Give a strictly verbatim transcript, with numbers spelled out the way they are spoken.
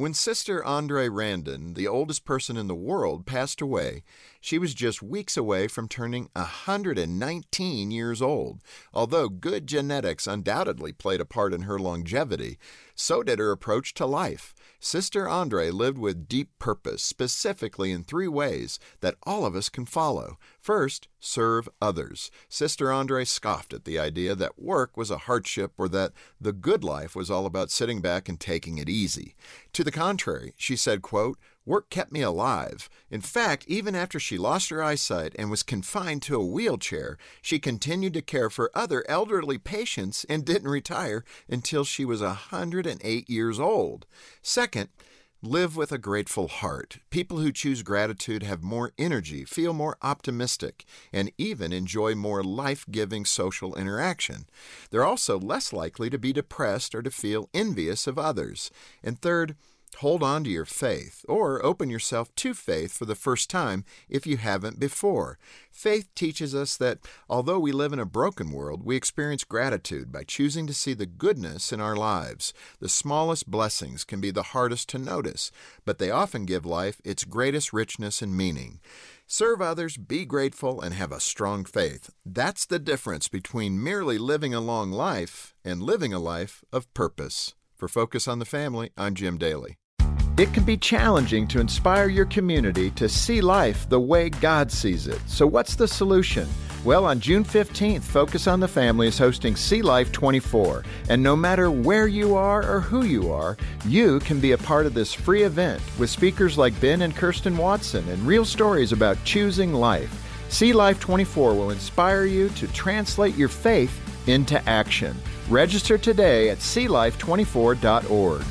When Sister André Randon, the oldest person in the world, passed away, she was just weeks away from turning one hundred nineteen years old. Although good genetics undoubtedly played a part in her longevity, so did her approach to life. Sister André lived with deep purpose, specifically in three ways that all of us can follow. First, serve others. Sister André scoffed at the idea that work was a hardship or that the good life was all about sitting back and taking it easy. To the contrary, she said, quote, "Work kept me alive." In fact, even after she lost her eyesight and was confined to a wheelchair, she continued to care for other elderly patients and didn't retire until she was one hundred eight years old. Second, live with a grateful heart. People who choose gratitude have more energy, feel more optimistic, and even enjoy more life-giving social interaction. They're also less likely to be depressed or to feel envious of others. And third, hold on to your faith, or open yourself to faith for the first time if you haven't before. Faith teaches us that although we live in a broken world, we experience gratitude by choosing to see the goodness in our lives. The smallest blessings can be the hardest to notice, but they often give life its greatest richness and meaning. Serve others, be grateful, and have a strong faith. That's the difference between merely living a long life and living a life of purpose. For Focus on the Family, I'm Jim Daly. It can be challenging to inspire your community to see life the way God sees it. So what's the solution? Well, on June fifteenth, Focus on the Family is hosting See Life twenty-four. And no matter where you are or who you are, you can be a part of this free event with speakers like Ben and Kirsten Watson and real stories about choosing life. See Life twenty-four will inspire you to translate your faith into action. Register today at see life twenty-four dot org.